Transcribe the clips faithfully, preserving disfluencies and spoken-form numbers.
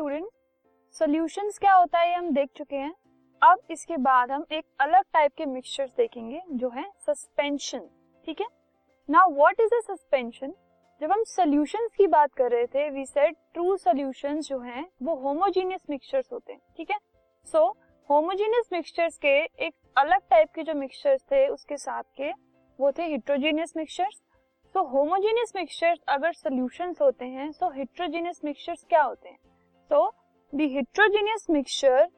Student, solutions क्या होता है हम देख चुके हैं। अब इसके बाद हम एक अलग टाइप के मिक्सचर्स देखेंगे जो है सस्पेंशन। ठीक है, now what is a suspension. जब हम सॉल्यूशंस की बात कर रहे थे, वी सेड ट्रू सॉल्यूशंस जो हैं वो होमोजेनियस मिक्सचर्स होते हैं। ठीक है, सो होमोजेनियस मिक्सचर्स के एक अलग टाइप के जो मिक्सचर्स थे उसके साथ के वो थे हिट्रोजेनियस मिक्सचर्स। तो होमोजेनियस मिक्सचर्स अगर सॉल्यूशंस होते हैं, सो हिट्रोजेनियस मिक्सचर्स क्या होते हैं। So the heterogeneous mixture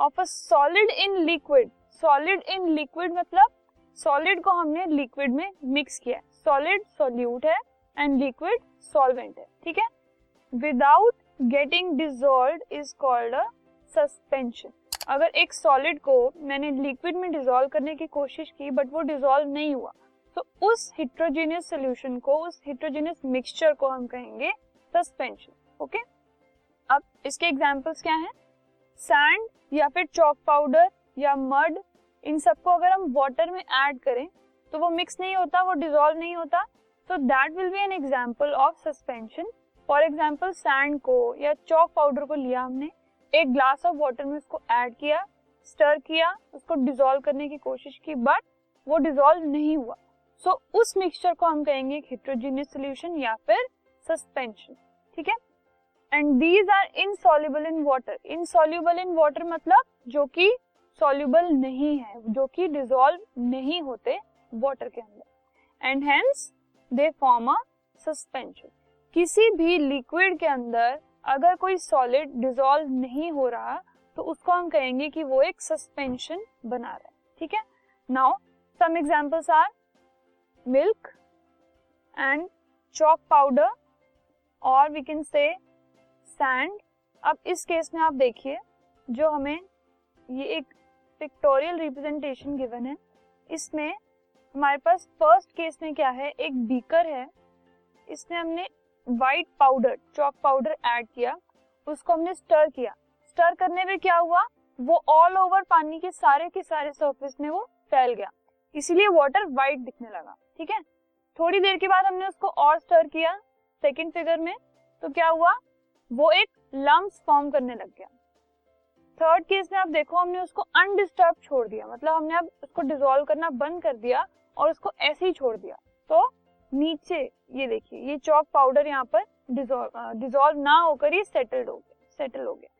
of a solid in liquid, solid in liquid मतलब सॉलिड को हमने लिक्विड में मिक्स किया है, सॉलिड सॉल्यूट है एंड लिक्विड सॉल्वेंट है। ठीक है, without getting dissolved is called a suspension. अगर एक सॉलिड को मैंने लिक्विड में डिसॉल्व करने की कोशिश की बट वो डिसॉल्व नहीं हुआ, तो उस हिट्रोजेनियस सॉल्यूशन को, उस हिट्रोजेनियस मिक्सचर को हम कहेंगे सस्पेंशन। ओके, अब इसके एग्जांपल्स क्या हैं। सैंड या फिर चॉक पाउडर या मड, इन सबको अगर हम वाटर में ऐड करें तो वो मिक्स नहीं होता, वो डिसॉल्व नहीं होता, so that will be an example of suspension. For example, sand को या चॉक पाउडर को लिया हमने, एक ग्लास ऑफ वाटर में उसको ऐड किया, स्टर किया, उसको डिसॉल्व करने की कोशिश की बट वो डिसॉल्व नहीं हुआ, सो so, उस मिक्सचर को हम कहेंगे हिट्रोजेनियस सॉल्यूशन या फिर सस्पेंशन। ठीक है, and these are insoluble in water. Insoluble in water मतलब जो कि सॉल्युबल नहीं है, जो कि डिसॉल्व नहीं होते वाटर के अंदर, and hence they form a suspension. किसी भी लिक्विड के अंदर अगर कोई सॉलिड डिसॉल्व नहीं हो रहा तो उसको हम कहेंगे कि वो एक सस्पेंशन बना रहा है। ठीक है, now some examples are milk and chalk powder और वी कैन से सैंड। अब इस केस में आप देखिए, जो हमें ये एक पिक्टोरियल रिप्रेजेंटेशन गिवन है, इसमें हमारे पास फर्स्ट केस में क्या है, एक बीकर है, इसमें हमने white powder, chalk powder add किया, उसको हमने स्टर किया। स्टर करने में क्या हुआ, वो ऑल ओवर पानी के सारे के सारे सरफेस में वो फैल गया, इसीलिए वाटर वाइट दिखने लगा। ठीक है, थोड़ी देर के बाद हमने उसको और स्टर किया सेकंड फिगर में, तो क्या हुआ, वो एक लम्प्स फॉर्म करने लग गया। थर्ड केस में आप देखो, हमने उसको अनडिस्टर्ब छोड़ दिया, मतलब हमने अब उसको डिसॉल्व करना बंद कर दिया और उसको ऐसे ही छोड़ दिया, तो नीचे ये देखिए, ये चॉक पाउडर यहाँ पर डिसॉल्व डिसॉल्व ना होकर ये सेटल्ड हो गया, सेटल हो गया।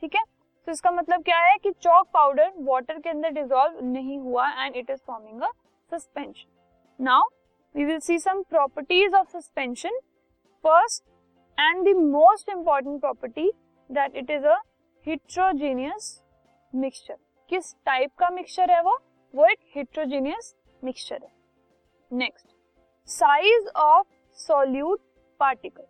ठीक है, तो इसका मतलब क्या है कि चॉक पाउडर वाटर के अंदर डिसॉल्व नहीं हुआ and it is forming a suspension. Now we will see some properties of suspension. First and the most important property that it is a heterogeneous mixture. किस टाइप का mixture है वो वो एक हिट्रोजेनियस मिक्सचर है। Next, size of solute particles.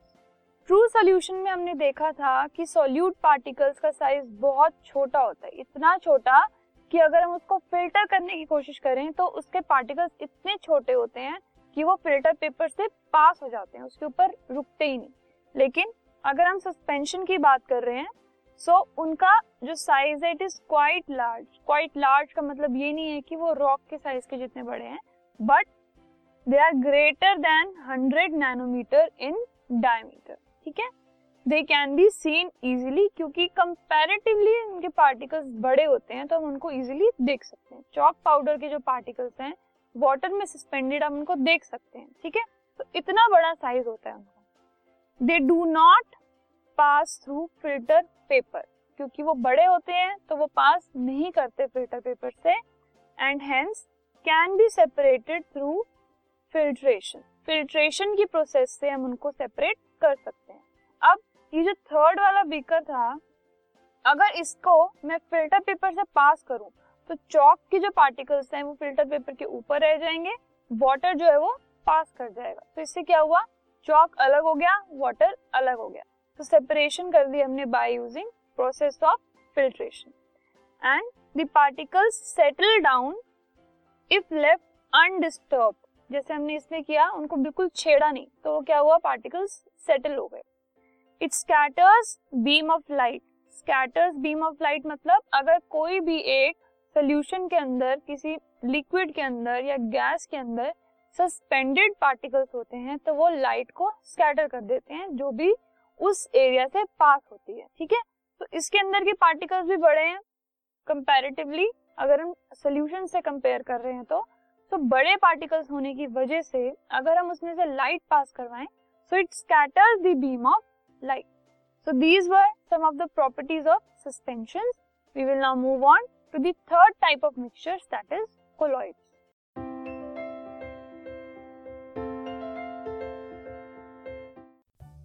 True solution में हमने देखा था कि सॉल्यूट पार्टिकल्स का साइज बहुत छोटा होता है, इतना छोटा कि अगर हम उसको फिल्टर करने की कोशिश करें तो उसके पार्टिकल्स इतने छोटे होते हैं कि वो फिल्टर पेपर से पास हो जाते हैं, उसके ऊपर रुकते ही नहीं। लेकिन अगर हम सस्पेंशन की बात कर रहे हैं, सो उनका जो साइज है it is quite large. Quite large का मतलब ये नहीं है कि वो रॉक के साइज के जितने बड़े हैं, but they are greater than hundred nanometre in diameter. ठीक है, they can be seen easily, क्योंकि कंपैरेटिवली उनके पार्टिकल्स बड़े होते हैं तो हम उनको इजिली देख सकते हैं। चॉक पाउडर के जो पार्टिकल्स हैं वाटर में सस्पेंडेड, हम उनको देख सकते हैं। ठीक है, तो इतना बड़ा साइज होता है उनका। They do not pass through filter paper, क्योंकि वो बड़े होते हैं तो वो पास नहीं करते फिल्टर पेपर से, and hence can be separated through filtration. Filtration की प्रोसेस से हम उनको सेपरेट कर सकते हैं। अब ये जो थर्ड वाला बीकर था, अगर इसको मैं फिल्टर पेपर से पास करूं तो चॉक के जो पार्टिकल्स हैं वो फिल्टर पेपर के ऊपर रह जाएंगे, वाटर जो है वो पास कर जाएगा। तो इससे क्या हुआ, चॉक अलग हो गया, वाटर अलग हो गया, तो सेपरेशन कर दी हमने by using process of filtration. And the particles settle down if left undisturbed, जैसे हमने इसमें किया, उनको बिल्कुल छेड़ा नहीं तो क्या हुआ, पार्टिकल्स सेटल हो गए। It scatters beam of light. Scatters beam of light मतलब अगर कोई भी एक सॉल्यूशन के अंदर, किसी लिक्विड के अंदर या गैस के अंदर सस्पेंडेड पार्टिकल्स होते हैं तो वो लाइट को स्कैटर कर देते हैं, जो भी उस एरिया से पास होती है, ठीक है। तो इसके अंदर के पार्टिकल्स भी बड़े हैं कंपैरेटिवली, अगर हम सॉल्यूशन से कंपेयर कर रहे हैं तो तो बड़े पार्टिकल्स होने की वजह से अगर हम उसमें से लाइट पास करवाएं so it scatters the beam of light. So these were some of the properties of suspensions. We will now move on to the third type of mixtures, that is colloids.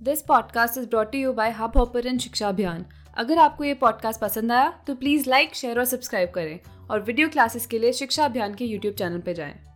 This podcast is brought to you by Hubhopper and Shiksha Abhiyan. अगर आपको ये podcast पसंद आया तो please like, share और subscribe करें और video classes के लिए शिक्षा अभियान के यूट्यूब चैनल पर जाएं।